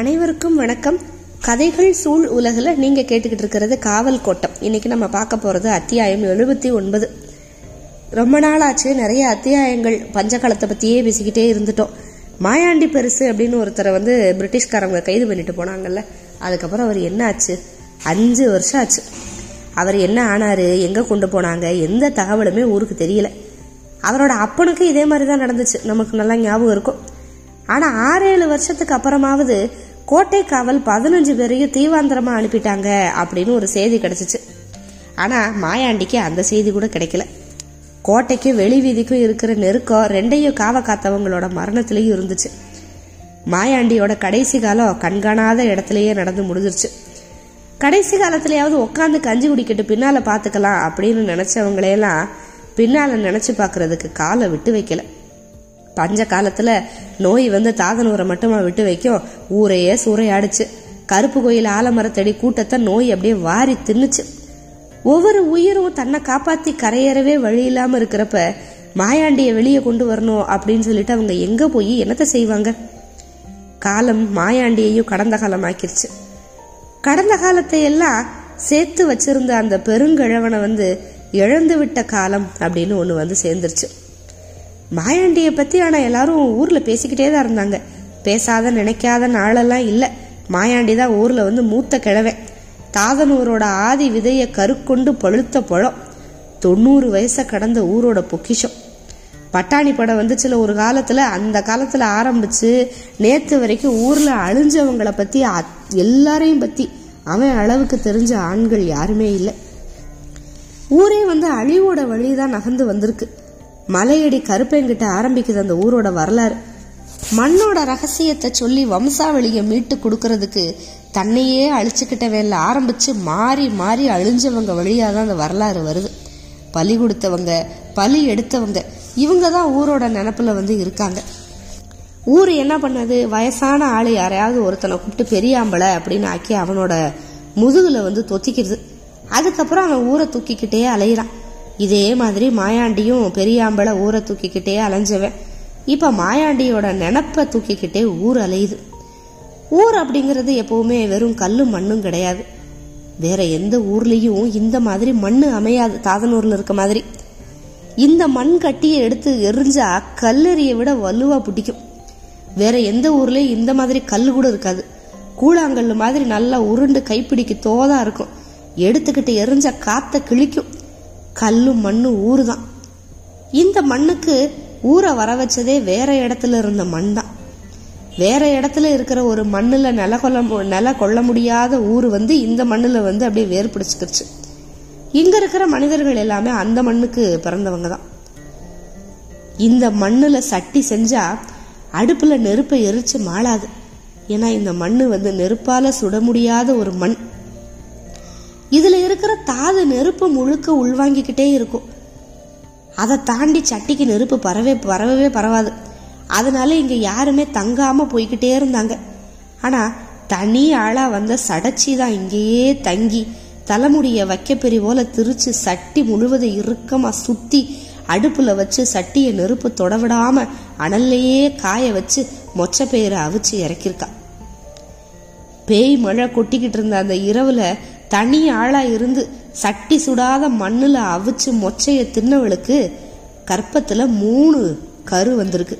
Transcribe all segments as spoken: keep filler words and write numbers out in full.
அனைவருக்கும் வணக்கம். கதைகள் சூழ் உலகில் நீங்கள் கேட்டுக்கிட்டு இருக்கிறது காவல் கோட்டம். இன்றைக்கி நம்ம பார்க்க போகிறது அத்தியாயம் எழுபத்தி ஒன்பது. ரொம்ப நாளாச்சு நிறைய அத்தியாயங்கள் பஞ்சகாலத்தை பற்றியே பேசிக்கிட்டே இருந்துட்டோம். மாயாண்டி பெருசு அப்படின்னு ஒருத்தரை வந்து பிரிட்டிஷ்காரவங்க கைது பண்ணிட்டு போனாங்கல்ல, அதுக்கப்புறம் அவர் என்ன ஆச்சு? அஞ்சு வருஷம் ஆச்சு. அவர் என்ன ஆனார், எங்கே கொண்டு போனாங்க, எந்த தகவலுமே ஊருக்கு தெரியல. அவரோட அப்பனுக்கு இதே மாதிரி தான் நடந்துச்சு, நமக்கு நல்லா ஞாபகம் இருக்கும். ஆனால் ஆறு ஏழு வருஷத்துக்கு அப்புறமாவது கோட்டை காவல் பதினஞ்சு பேரையும் தீவாந்திரமாக அனுப்பிட்டாங்க அப்படின்னு ஒரு செய்தி கிடச்சிச்சு. ஆனால் மாயாண்டிக்கு அந்த செய்தி கூட கிடைக்கல. கோட்டைக்கும் வெளி வீதிக்கும் இருக்கிற நெருக்கம் ரெண்டையும் காவ காத்தவங்களோட மரணத்திலையும் இருந்துச்சு. மாயாண்டியோட கடைசி காலம் கண்காணாத இடத்துலையே நடந்து முடிஞ்சிருச்சு. கடைசி காலத்திலேயாவது உட்காந்து கஞ்சி குடிக்கிட்டு பின்னால் பார்த்துக்கலாம் அப்படின்னு நினச்சவங்களையெல்லாம் பின்னால் நினச்சி பார்க்குறதுக்கு காலை விட்டு வைக்கல. பஞ்ச காலத்தில் நோய் வந்து தாதனூரை மட்டுமா விட்டு வைக்கும், ஊரையே சூறையாடிச்சு. கருப்பு கோயில் ஆலமரத்தடி கூட்டத்தை நோய் அப்படியே வாரி தின்னுச்சு. ஒவ்வொரு உயிரும் தன்னை காப்பாற்றி கரையேறவே வழி இல்லாமல் இருக்கிறப்ப மாயாண்டியை வெளியே கொண்டு வரணும் அப்படின்னு சொல்லிட்டு அவங்க எங்கே போய் என்னத்தை செய்வாங்க? காலம் மாயாண்டியையும் கடந்த காலம் ஆக்கிருச்சு. கடந்த காலத்தையெல்லாம் சேர்த்து வச்சிருந்த அந்த பெருங்கிழவனை வந்து இழந்து விட்ட காலம் அப்படின்னு ஒன்று வந்து சேர்ந்துருச்சு. மாயாண்டியை பற்றி ஆனால் எல்லாரும் ஊரில் பேசிக்கிட்டே தான் இருந்தாங்க. பேசாத நினைக்காத நாளெல்லாம் இல்லை. மாயாண்டி தான் ஊரில் வந்து மூத்த கிழவன். தாதனூரோட ஆதி விதையை கருக்கொண்டு பழுத்த பழம். தொண்ணூறு வயசை கடந்த ஊரோட பொக்கிஷம். பட்டாணி படம் வந்துச்சுல ஒரு காலத்தில், அந்த காலத்தில் ஆரம்பித்து நேற்று வரைக்கும் ஊரில் அழிஞ்சவங்களை பற்றி எல்லாரையும் பற்றி அவன் அளவுக்கு தெரிஞ்ச ஆண்கள் யாருமே இல்லை. ஊரே வந்து அழிவோட வழி தான் நகர்ந்து வந்திருக்கு. மலையடி கருப்பெங்கிட்ட ஆரம்பிக்குது அந்த ஊரோட வரலாறு. மண்ணோட ரகசியத்தை சொல்லி வம்சாவளியை மீட்டு கொடுக்கறதுக்கு தன்னையே அழிச்சுக்கிட்ட வேலை ஆரம்பித்து மாறி மாறி அழிஞ்சவங்க வழியாக தான் அந்த வரலாறு வருது. பலி கொடுத்தவங்க, பலி எடுத்தவங்க, இவங்க தான் ஊரோட நினப்பில் வந்து இருக்காங்க. ஊர் என்ன பண்ணது, வயசான ஆள் யாரையாவது ஒருத்தனை கூப்பிட்டு பெரியாம்பளை அப்படின்னு ஆக்கி அவனோட முதுகில் வந்து தொத்திக்கிறது. அதுக்கப்புறம் அவன் ஊரை தூக்கிக்கிட்டே அலையிறான். இதே மாதிரி மாயாண்டியும் பெரியாம்பளை ஊரை தூக்கிக்கிட்டே அலைஞ்சவன். இப்போ மாயாண்டியோட நினப்பை தூக்கிக்கிட்டே ஊர் அலையுது. ஊர் அப்படிங்கிறது எப்பவுமே வெறும் கல்லும் மண்ணும் கிடையாது. வேற எந்த ஊர்லேயும் இந்த மாதிரி மண் அமையாது. தாதனூரில் இருக்க மாதிரி இந்த மண் கட்டியை எடுத்து எரிஞ்சா கல்லறியை விட வலுவாக பிடிக்கும். வேற எந்த ஊர்லேயும் இந்த மாதிரி கல் கூட இருக்காது. கூழாங்கல் மாதிரி நல்லா உருண்டு கைப்பிடிக்கு தோதா இருக்கும். எடுத்துக்கிட்டு எரிஞ்ச காற்றை கிழிக்கும். கல்லும் மண்ணும் ஊர் தான். இந்த மண்ணுக்கு ஊரை வர வச்சதே வேற இடத்துல இருந்த மண் தான். வேற இடத்துல இருக்கிற ஒரு மண்ணில் நில கொள்ள நில கொள்ள முடியாத ஊர் வந்து இந்த மண்ணில் வந்து அப்படியே வேர் பிடிச்சிக்கிடுச்சு. இங்கே இருக்கிற மனிதர்கள் எல்லாமே அந்த மண்ணுக்கு பிறந்தவங்க தான். இந்த மண்ணில் சட்டி செஞ்சா அடுப்பில் நெருப்பை எரிச்சு மாளாது. ஏன்னா இந்த மண்ணு வந்து நெருப்பால் சுட முடியாத ஒரு மண். இதில் இருக்கிற தாது நெருப்பு முழுக்க உள்வாங்கிக்கிட்டே இருக்கும். அதை தாண்டி சட்டிக்கு நெருப்பு பரவே பரவவே பரவாது. அதனால இங்கே யாருமே தங்காமல் போய்கிட்டே இருந்தாங்க. ஆனால் தனி ஆளாக வந்த சடச்சி தான் இங்கேயே தங்கி தலைமுடியை வைக்கப்பெறி போல திரிச்சு சட்டி முழுவதும் இறுக்கமாக சுற்றி அடுப்பில் வச்சு சட்டியை நெருப்பு தொடவிடாமல் அனல்லையே காய வச்சு மொச்சை பேரை அவிச்சு இறக்கியிருக்கா. பேய் மழை கொட்டிக்கிட்டு இருந்த அந்த இரவில் தனி ஆளாக இருந்து சட்டி சுடாத மண்ணில் அவிச்சு மொச்சையை தின்னவளுக்கு கற்பத்தில் மூணு கரு வந்திருக்கு.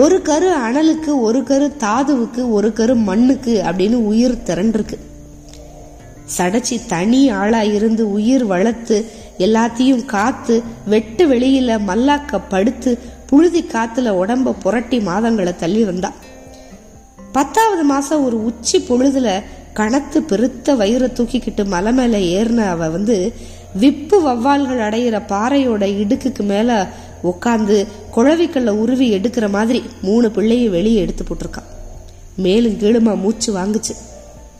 ஒரு கரு அனலுக்கு, ஒரு கரு தாதுவுக்கு, ஒரு கரு மண்ணுக்கு அப்படின்னு உயிர் திரண்டிருக்கு. சடச்சி தனி ஆளாக இருந்து உயிர் வளர்த்து எல்லாத்தையும் காத்து வெட்டு வெளியில் மல்லாக்க படுத்து புழுதி காற்றுல உடம்ப புரட்டி மாதங்களை தள்ளி வந்தா. பத்தாவது மாதம் ஒரு உச்சி பொழுதுல கணத்து பெருத்த வயிறை தூக்கிக்கிட்டு மலை மேலே ஏறின அவ வந்து விப்பு வவ்வால்கள் அடையிற பாறையோட இடுக்குக்கு மேலே உட்காந்து குழவிக்கல்ல உருவி எடுக்கிற மாதிரி மூணு பிள்ளையும் வெளியே எடுத்து போட்டிருக்கான். மேலும் கீழுமா மூச்சு வாங்குச்சு.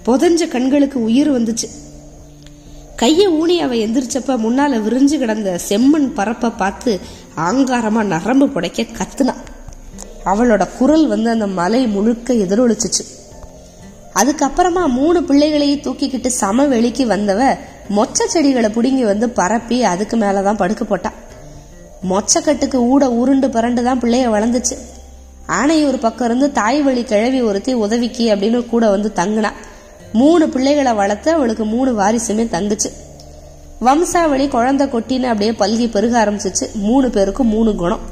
புதஞ்ச கண்களுக்கு உயிர் வந்துச்சு. கையை ஊனி அவ எந்திரிச்சப்ப முன்னால் விரிஞ்சு கிடந்த செம்மண் பரப்பை பார்த்து ஆங்காரமாக நரம்பு புடைக்க கத்துனா. அவளோட குரல் வந்து அந்த மலை முழுக்க எதிரொலிச்சிச்சு. அதுக்கப்புறமா மூணு பிள்ளைகளையும் தூக்கிக்கிட்டு சமவெளிக்கு வந்தவ மொச்சை செடிகளை பிடுங்கி வந்து பரப்பி அதுக்கு மேலே தான் படுக்க போட்டான். மொச்சக்கட்டுக்கு ஊட உருண்டு பரண்டு தான் பிள்ளைய வளர்ந்துச்சு. ஆனை ஒரு பக்கம் இருந்து தாய் வழி கிழவி ஒருத்தி உதவிக்கு அப்படின்னு கூட வந்து தங்கினா. மூணு பிள்ளைகளை வளர்த்து அவளுக்கு மூணு வாரிசுமே தங்குச்சு. வம்சாவளி குழந்தை கொட்டின்னு அப்படியே பல்கி பெருக ஆரம்பிச்சிச்சு. மூணு பேருக்கும் மூணு குணம்.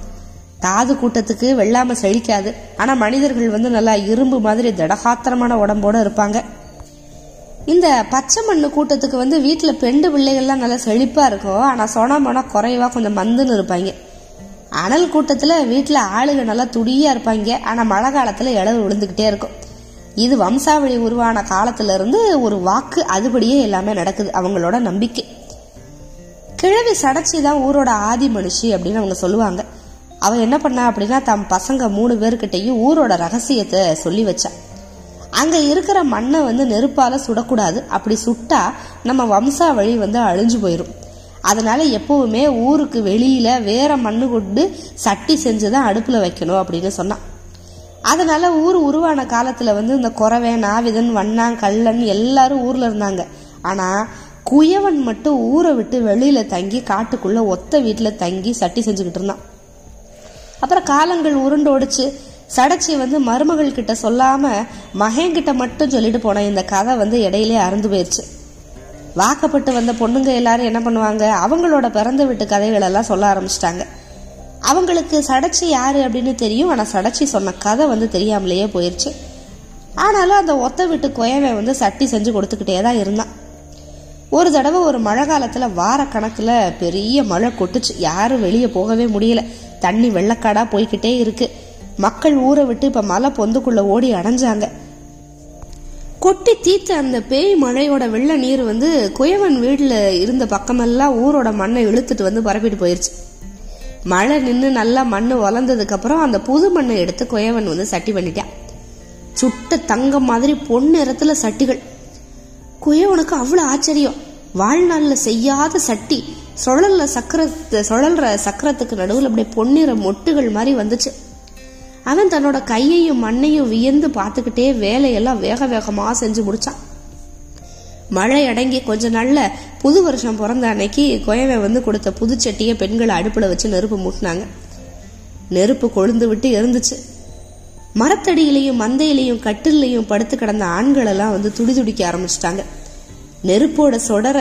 தாது கூட்டத்துக்கு வெள்ளாம செழிக்காது. ஆனா மனிதர்கள் வந்து நல்லா இரும்பு மாதிரி திடகாத்திரமான உடம்போட இருப்பாங்க. இந்த பச்சை மண்ணு கூட்டத்துக்கு வந்து வீட்டுல பெண்டு பிள்ளைகள்லாம் நல்லா செழிப்பா இருக்கும். ஆனா சொனமோனா குறைவா கொஞ்சம் மந்துன்னு இருப்பாங்க. அனல் கூட்டத்துல வீட்டுல ஆளுக நல்லா துடியா இருப்பாங்க. ஆனா மழை காலத்துல இளவு விழுந்துகிட்டே இருக்கும். இது வம்சாவளி உருவான காலத்துல இருந்து ஒரு வாக்கு, அதுபடியே எல்லாமே நடக்குது. அவங்களோட நம்பிக்கை. கிழவி சடைச்சிதான் ஊரோட ஆதி மனுஷி அப்படின்னு அவங்க சொல்லுவாங்க. அவ என்ன பண்ணா அப்படின்னா, தம் பசங்க மூணு பேர்கிட்டையும் ஊரோட ரகசியத்தை சொல்லி வச்சா. அங்க இருக்கிற மண்ணை வந்து நெருப்பால சுடக்கூடாது. அப்படி சுட்டா நம்ம வம்சாவழி வந்து அழிஞ்சு போயிடும். அதனால எப்பவுமே ஊருக்கு வெளியில வேற மண்ணு கொண்டு சட்டி செஞ்சுதான் அடுப்புல வைக்கணும் அப்படின்னு சொன்னான். அதனால ஊர் உருவான காலத்துல வந்து இந்த குறவை, நாவிதன், வண்ணான், கள்ளன் எல்லாரும் ஊர்ல இருந்தாங்க. ஆனா குயவன் மட்டும் ஊரை விட்டு வெளியில தங்கி காட்டுக்குள்ள ஒத்த வீட்டுல தங்கி சட்டி செஞ்சுக்கிட்டு இருந்தான். அப்புறம் காலங்கள் உருண்டோடிச்சு. சடைச்சி வந்து மருமகள் கிட்ட சொல்லாம மகன்கிட்ட மட்டும் சொல்லிட்டு போன இந்த கதை வந்து இடையிலே அறுந்து போயிடுச்சு. வாக்கப்பட்டு வந்த பொண்ணுங்க எல்லாரும் என்ன பண்ணுவாங்க, அவங்களோட பிறந்த வீட்டு கதைகள் எல்லாம் சொல்ல ஆரம்பிச்சிட்டாங்க. அவங்களுக்கு சடைச்சி யாரு அப்படின்னு தெரியும். ஆனா சடைச்சி சொன்ன கதை வந்து தெரியாமலேயே போயிடுச்சு. ஆனாலும் அந்த ஒத்த வீட்டு குயவன் வந்து சட்டி செஞ்சு கொடுத்துக்கிட்டே தான் இருந்தான். ஒரு தடவை ஒரு மழை காலத்துல வார கணக்குல பெரிய மழை கொட்டுச்சு. யாரும் வெளியே போகவே முடியல. தண்ணி வெள்ளக்காடா போய்கிட்டே இருக்கு. மக்கள் ஊரை விட்டு இப்ப மலை பொந்துக்குள்ள ஓடி அடைஞ்சாங்க. கொட்டி தீத்த அந்த பேய் மழையோட வெள்ள நீர் வந்து குயவன் வீட்டுல இருந்த பக்கமெல்லாம் ஊரோட மண்ணை இழுத்துட்டு வந்து பரப்பிட்டு போயிருச்சு. மழை நின்று நல்லா மண்ணு வளர்ந்ததுக்கு அப்புறம் அந்த புது மண்ணை எடுத்து குயவன் வந்து சட்டி பண்ணிட்டான். சுட்ட தங்கம் மாதிரி பொன்னிறத்துல சட்டிகள். குயவனுக்கு அவ்வளவு ஆச்சரியம். வாழ்நாள்ல செய்யாத சட்டி. சுழல்ல சக்கரத்து சுழல்ற சக்கரத்துக்கு நடுவில் அப்படியே பொன்னிற மொட்டுகள் மாதிரி வந்துச்சு. அவன் தன்னோட கையையும் மண்ணையும் வியந்து பார்த்துக்கிட்டே வேலையெல்லாம் வேக வேகமாக செஞ்சு முடிச்சான். மழை அடங்கி கொஞ்ச நாள்ல புது வருஷம் பிறந்த அன்னைக்கு குயவை வந்து கொடுத்த புதுச்சட்டியை பெண்களை அடுப்புல வச்சு நெருப்பு மூட்டினாங்க. நெருப்பு கொழுந்து விட்டு எரிந்துச்சு. மரத்தடியிலையும் மந்தையிலையும் கட்டிலையும் படுத்து கிடந்த ஆண்கள் எல்லாம் வந்து துடி துடிக்க ஆரம்பிச்சிட்டாங்க. நெருப்போட சொடர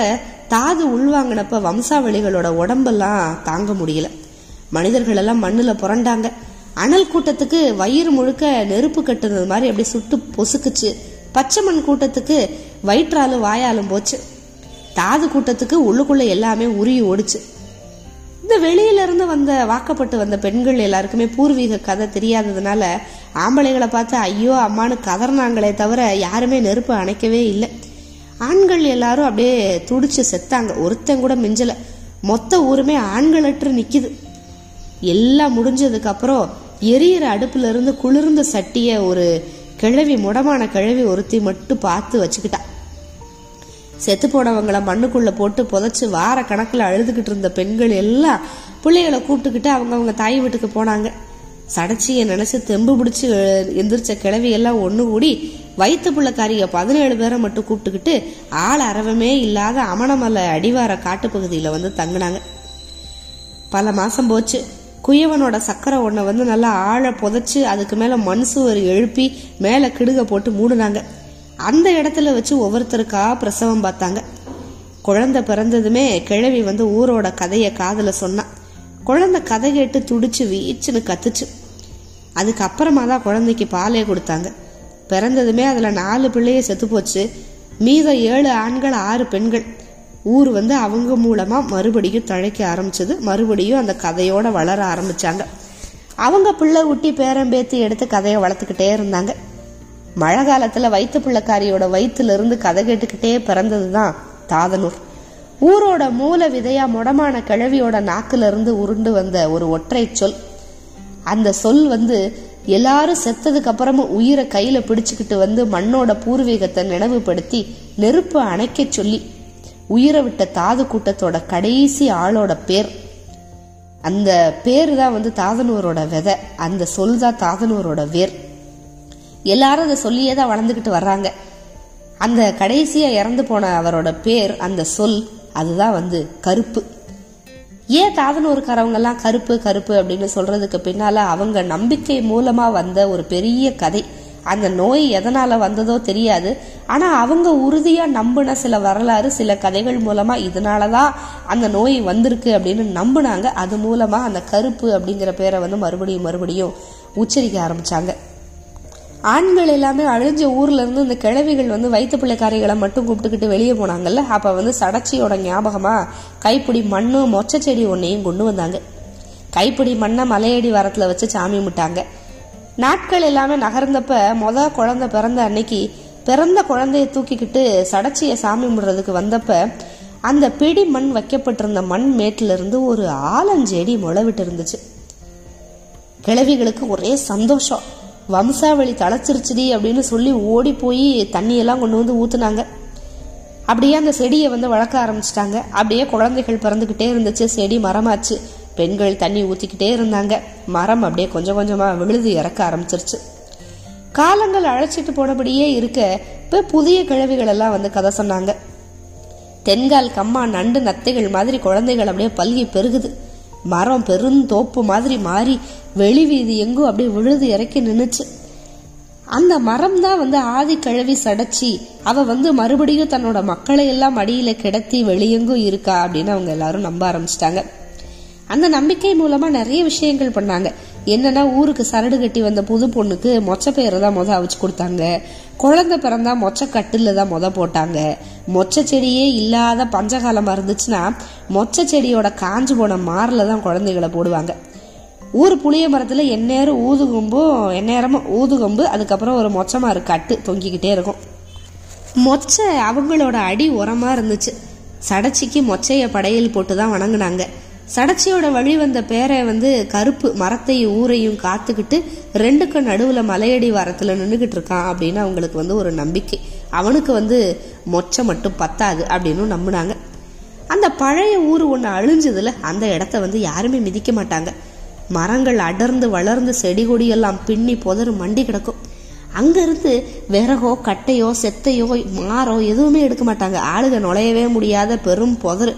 தாது உள்வாங்கினப்ப வம்சாவளிகளோட உடம்பெல்லாம் தாங்க முடியல. மனிதர்கள் எல்லாம் மண்ணுல புரண்டாங்க. அனல் கூட்டத்துக்கு வயிறு முழுக்க நெருப்பு கட்டுனது மாதிரி அப்படி சுட்டு பொசுக்குச்சு. பச்சை மண் கூட்டத்துக்கு வயிற்றாலும் வாயாலும் போச்சு. தாது கூட்டத்துக்கு உள்ளுக்குள்ள எல்லாமே உருகி ஓடிச்சு. இந்த வெளியில இருந்து வந்த வாக்கப்பட்டு வந்த பெண்கள் எல்லாருக்குமே பூர்வீக கதை தெரியாததுனால ஆம்பளைகளை பார்த்து ஐயோ அம்மானு கதறினாங்களே தவிர யாருமே நெருப்பு அணைக்கவே இல்லை. ஆண்கள் எல்லாரும் அப்படியே துடிச்சு செத்தாங்க. ஒருத்தன் கூட மிஞ்சல. மொத்த ஊருமே ஆண்களற்று நிக்குது. எல்லாம் முடிஞ்சதுக்கு அப்புறம் எரியற அடுப்புல இருந்து குளிர்ந்த சட்டிய ஒரு கிழவி, முடமான கிழவி ஒருத்தி மட்டும் பார்த்து வச்சுக்கிட்டா. செத்து போனவங்களை மண்ணுக்குள்ள போட்டு புதைச்சு வார கணக்குல அழுதுகிட்டு இருந்த பெண்கள் எல்லாம் பிள்ளைகளை கூப்பிட்டுக்கிட்டு அவங்க அவங்க தாய் வீட்டுக்கு போனாங்க. சடைச்சியை நினைச்சு தெம்பு பிடிச்சு எந்திரிச்ச கிழவி எல்லாம் ஒண்ணு கூடி வைத்த பிள்ளைக்காரிய பதினேழு பேரை மட்டும் கூப்பிட்டுக்கிட்டு ஆள் அரவமே இல்லாத அமணமலை அடிவார காட்டுப்பகுதியில வந்து தங்கினாங்க. பல மாசம் போச்சு. குயவனோட சக்கரை ஒன்றை வந்து நல்லா ஆழ புதைச்சு அதுக்கு மேல மண் சுவர் எழுப்பி மேல கிடுக போட்டு மூடினாங்க. அந்த இடத்துல வச்சு ஒவ்வொருத்தருக்கா பிரசவம் பார்த்தாங்க. குழந்தை பிறந்ததுமே கிழவி வந்து ஊரோட கதைய காதுல சொன்னான். குழந்தை கதை கேட்டு துடிச்சு வீச்சுன்னு கத்துச்சு. அதுக்கப்புறமா தான் குழந்தைக்கு பாலே கொடுத்தாங்க. பிறந்ததுமே அதுல நாலு பிள்ளைய செத்து போச்சு. மீதம் ஏழு ஆண்கள் ஆறு பெண்கள். ஊர் வந்து அவங்க மூலமா மறுபடியும் தழைக்க ஆரம்பிச்சது. மறுபடியும் அந்த கதையோட வளர ஆரம்பிச்சாங்க. அவங்க பிள்ளை ஊட்டி பேரம்பேத்தி எடுத்து கதையை வளர்த்துக்கிட்டே இருந்தாங்க. மழை காலத்துல வயிற்று பிள்ளைக்காரியோட வயிற்றுல இருந்து கதை கேட்டுக்கிட்டே பிறந்ததுதான் தாதனூர். ஊரோட மூல விதையா முடமான கிழவியோட நாக்குல இருந்து உருண்டு வந்த ஒரு ஒற்றை சொல். அந்த சொல் வந்து எல்லாரும் செத்ததுக்கு அப்புறமும் உயிரை கையில பிடிச்சுக்கிட்டு வந்து மண்ணோட பூர்வீகத்தை நினைவுபடுத்தி நெருப்பு அணைக்க சொல்லி உயிரை விட்ட தாது கூட்டத்தோட கடைசி ஆளோட பேர். அந்த பேர் தான் வந்து தாதனூரோட விதை. அந்த சொல் தான் தாதனூரோட வேர். எல்லாரும் அதை சொல்லியே தான் வளர்ந்துக்கிட்டு வர்றாங்க. அந்த கடைசியா இறந்து போன அவரோட பேர், அந்த சொல், அதுதான் வந்து கருப்பு. ஏன் தாவனூர்காரவங்கெல்லாம் கருப்பு கருப்பு அப்படின்னு சொல்றதுக்கு பின்னால அவங்க நம்பிக்கை மூலமா வந்த ஒரு பெரிய கதை. அந்த நோய் எதனால வந்ததோ தெரியாது, ஆனா அவங்க உறுதியா நம்பின சில வரலாறு சில கதைகள் மூலமா இதனாலதான் அந்த நோய் வந்திருக்கு அப்படின்னு நம்பினாங்க. அது மூலமா அந்த கருப்பு அப்படிங்கிற பேரை வந்து மறுபடியும் மறுபடியும் உச்சரிக்க ஆரம்பிச்சாங்க. ஆண்கள் எல்லாமே அழிஞ்ச ஊர்ல இருந்து இந்த கிழவிகள் வந்து வயிற்று பிள்ளைக்காரிகளை மட்டும் கூப்பிட்டுக்கிட்டு வெளியே போனாங்கல்ல, அப்ப வந்து சடச்சியோட ஞாபகமா கைப்பிடி மண்ணும் மொச்ச செடி ஒன்னையும் கொண்டு வந்தாங்க. கைப்பிடி மண்ணை மலையடி வரத்துல வச்சு சாமி முட்டாங்க. நாட்கள் எல்லாமே நகர்ந்தப்ப மொத குழந்தை பிறந்த அன்னைக்கு பிறந்த குழந்தைய தூக்கிக்கிட்டு சடச்சியை சாமி முடுறதுக்கு வந்தப்ப அந்த பிடி மண் வைக்கப்பட்டிருந்த மண் மேட்டில இருந்து ஒரு ஆலஞ்செடி முளைவிட்டு இருந்துச்சு. கிழவிகளுக்கு ஒரே சந்தோஷம், வம்சாவளி தழைச்சிருச்சுடி அப்படின்னு சொல்லி ஓடி போய் தண்ணியெல்லாம் கொண்டு வந்து ஊத்துனாங்க. அப்படியே அந்த செடியை வந்து வளர்க்க ஆரம்பிச்சிட்டாங்க. அப்படியே குழந்தைகள் பிறந்துகிட்டே இருந்துச்சு. செடி மரமாச்சு. பெண்கள் தண்ணி ஊத்திக்கிட்டே இருந்தாங்க. மரம் அப்படியே கொஞ்சம் கொஞ்சமா விழுது இறக்க ஆரம்பிச்சிருச்சு. காலங்கள் அழைச்சிட்டு போனபடியே இருக்க இப்ப புதிய கிழவிகள் எல்லாம் வந்து கதை சொன்னாங்க. தென்கால் கம்மா நண்டு நத்தைகள் மாதிரி குழந்தைகள் அப்படியே பல்கி பெருகுது. மரம் பெருந்தோப்பு மாதிரி மாறி வெளி வீதி எங்கும் அப்படியே விழுது இறக்கி நின்றுச்சு. அந்த மரம் தான் வந்து ஆதி கிழவி சடைச்சி. அவ வந்து மறுபடியும் தன்னோட மக்களை எல்லாம் மடியில கிடத்தி வெளியெங்கும் இருக்கா அப்படின்னு அவங்க எல்லாரும் நம்ப ஆரம்பிச்சிட்டாங்க. அந்த நம்பிக்கை மூலமா நிறைய விஷயங்கள் பண்ணாங்க. என்னன்னா, ஊருக்கு சரடு கட்டி வந்த புது பொண்ணுக்கு மொச்சை பேரை தான் மொத அவிச்சு கொடுத்தாங்க. குழந்தை பிறந்தா மொச்சை கட்டில தான் மொத போட்டாங்க. மொச்சை செடியே இல்லாத பஞ்சகாலமா இருந்துச்சுன்னா மொச்சை செடியோட காஞ்சு போன மாரில தான் குழந்தைகளை போடுவாங்க. ஊர் புளிய மரத்துல எந்நேரம் ஊதுகொம்பும் எந்நேரமும் ஊதுகொம்பு, அதுக்கப்புறம் ஒரு மொச்சமா இருக்கு கட்டு தொங்கிக்கிட்டே இருக்கும். மொச்சை அவங்களோட அடி உரமா இருந்துச்சு. சடைச்சிக்கு மொச்சைய படையில் போட்டுதான் வணங்குனாங்க. சடச்சியோட வழி வந்த பேரை வந்து கருப்பு மரத்தையும் ஊரையும் காத்துக்கிட்டு ரெண்டுக்கு நடுவுல மலையடி வாரத்துல நின்றுகிட்டு இருக்கான் அப்படின்னு அவங்களுக்கு வந்து ஒரு நம்பிக்கை. அவனுக்கு வந்து மொச்சை மட்டும் பத்தாது அப்படின்னு நம்பினாங்க. அந்த பழைய ஊர் ஒன்று அழிஞ்சதுல அந்த இடத்த வந்து யாருமே மிதிக்க மாட்டாங்க. மரங்கள் அடர்ந்து வளர்ந்து செடி கொடியெல்லாம் பின்னி புதறு மண்டி கிடக்கும். அங்கிருந்து விறகோ கட்டையோ செத்தையோ மாறோ எதுவுமே எடுக்க மாட்டாங்க. ஆளுக நுழையவே முடியாத பெரும் புதறு.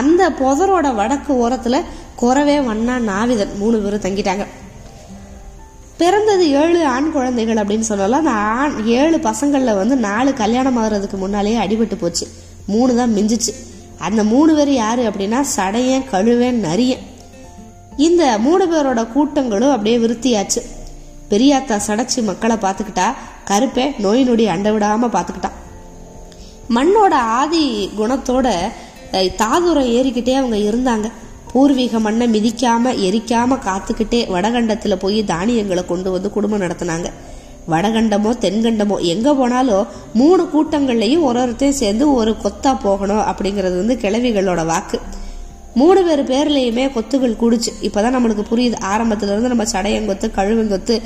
அந்த புதரோட வடக்கு ஓரத்துல குறவே வண்ணா நாவிதன் மூணு பேரும் தங்கிட்டாங்க. பிறந்தது ஏழு ஆண் குழந்தைகள் அப்படின்னு சொல்லலாம். அந்த ஆண் ஏழு பசங்கள்ல வந்து நாலு கல்யாணம் ஆகுறதுக்கு முன்னாலேயே அடிபட்டு போச்சு. மூணு தான் மிஞ்சிச்சு. அந்த மூணு பேர் யாரு அப்படின்னா சடையன் கழுவேன் நரியன். இந்த மூணு பேரோட கூட்டங்களும் அப்படியே விருத்தியாச்சு. பெரியாத்தா சடைச்சி மக்களை பாத்துக்கிட்டா, கருப்பே நோய் நொடி அண்டை விடாம பாத்துக்கிட்டான். மண்ணோட ஆதி குணத்தோட தாதுரம் ஏறிக்கிட்டே அவங்க இருந்தாங்க. பூர்வீக மண்ணை மிதிக்காம எரிக்காம காத்துக்கிட்டே வடகண்டத்துல போய் தானியங்களை கொண்டு வந்து குடும்பம் நடத்தினாங்க. வடகண்டமோ தென்கண்டமோ எங்க போனாலும் மூணு கூட்டங்கள்லயும் ஒரு ஒருத்தையும் சேர்ந்து ஒரு கொத்தா போகணும் அப்படிங்கிறது வந்து கிழவிகளோட வாக்கு. மூணு பேர் பேர்லயுமே கொத்துகள் கூடுச்சு. இப்பதான் நம்மளுக்கு புரியுது. ஆரம்பத்துல இருந்து நம்ம சடையங்கொத்து கழுவங்கொத்து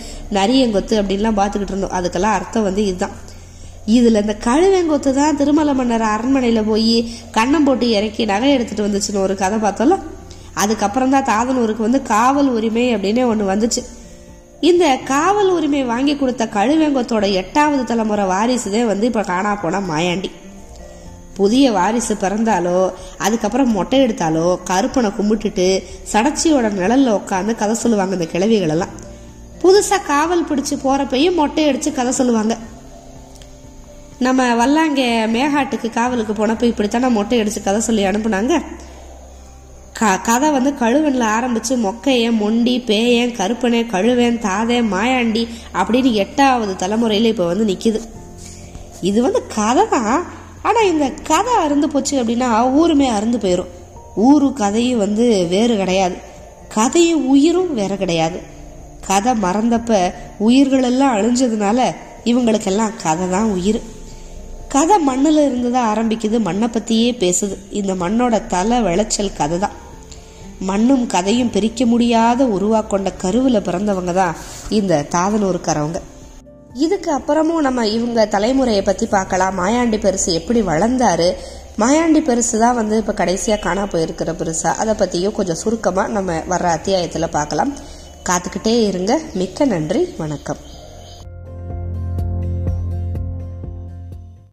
நரியங்கொத்து அப்படின்லாம் பாத்துக்கிட்டு இருந்தோம். அதுக்கெல்லாம் அர்த்தம் வந்து இதுதான். இதுல இந்த கழுவேங்கொத்து தான் திருமலை மன்னர் அரண்மனையில போய் கண்ணம் போட்டு இறக்கி நகை எடுத்துட்டு வந்துச்சுன்னு ஒரு கதை பார்த்தோம்ல. அதுக்கப்புறம் தான் தாதனூருக்கு வந்து காவல் உரிமை அப்படின்னு ஒண்ணு வந்துச்சு. இந்த காவல் உரிமை வாங்கி கொடுத்த கழுவேங்கொத்தோட எட்டாவது தலைமுறை வாரிசுதே வந்து இப்ப காணா போனா மாயாண்டி. புதிய வாரிசு பிறந்தாலோ அதுக்கப்புறம் மொட்டை எடுத்தாலோ கருப்பனை கும்பிட்டுட்டு சடச்சியோட நிழல்ல உட்காந்து கதை சொல்லுவாங்க இந்த கிழவிகள் எல்லாம். புதுசா காவல் பிடிச்சு போறப்பையும் மொட்டை அடிச்சு கதை சொல்லுவாங்க. நம்ம வல்லாங்க மேகாட்டுக்கு காவலுக்கு போனப்போ இப்படித்தான் நான் மொட்டை அடிச்சு கதை சொல்லி அனுப்புனாங்க. க கதை வந்து கழுவன்ல ஆரம்பிச்சு மொக்கையன் மொண்டி பேயன் கருப்பனை கழுவேன் தாதேன் மாயாண்டி அப்படின்னு எட்டாவது தலைமுறையில இப்ப வந்து நிக்குது. இது வந்து கதை தான். ஆனா இந்த கதை அருந்து போச்சு அப்படின்னா ஊருமே அருந்து போயிரும். ஊரு கதையும் வந்து வேறு கிடையாது, கதையும் உயிரும் வேற கிடையாது. கதை மறந்தப்ப உயிர்கள் எல்லாம் அழிஞ்சதுனால இவங்களுக்கெல்லாம் கதை தான் உயிர். கதை மண்ணில் இருந்துதான் ஆரம்பிக்குது. மண்ணை பற்றியே பேசுது. இந்த மண்ணோட தலை விளைச்சல் கதை தான். மண்ணும் கதையும் பிரிக்க முடியாத உருவாக்கொண்ட கருவில் பிறந்தவங்க தான் இந்த தாதனூருக்காரவங்க. இதுக்கு அப்புறமும் நம்ம இவங்க தலைமுறையை பற்றி பார்க்கலாம். மாயாண்டி பெருசு எப்படி வளர்ந்தாரு, மாயாண்டி பெருசு தான் வந்து இப்போ கடைசியாக காணா போயிருக்கிற பெருசா, அதை பற்றியும் கொஞ்சம் சுருக்கமாக நம்ம வர்ற அத்தியாயத்தில் பார்க்கலாம். காத்துக்கிட்டே இருங்க. மிக்க நன்றி. வணக்கம்.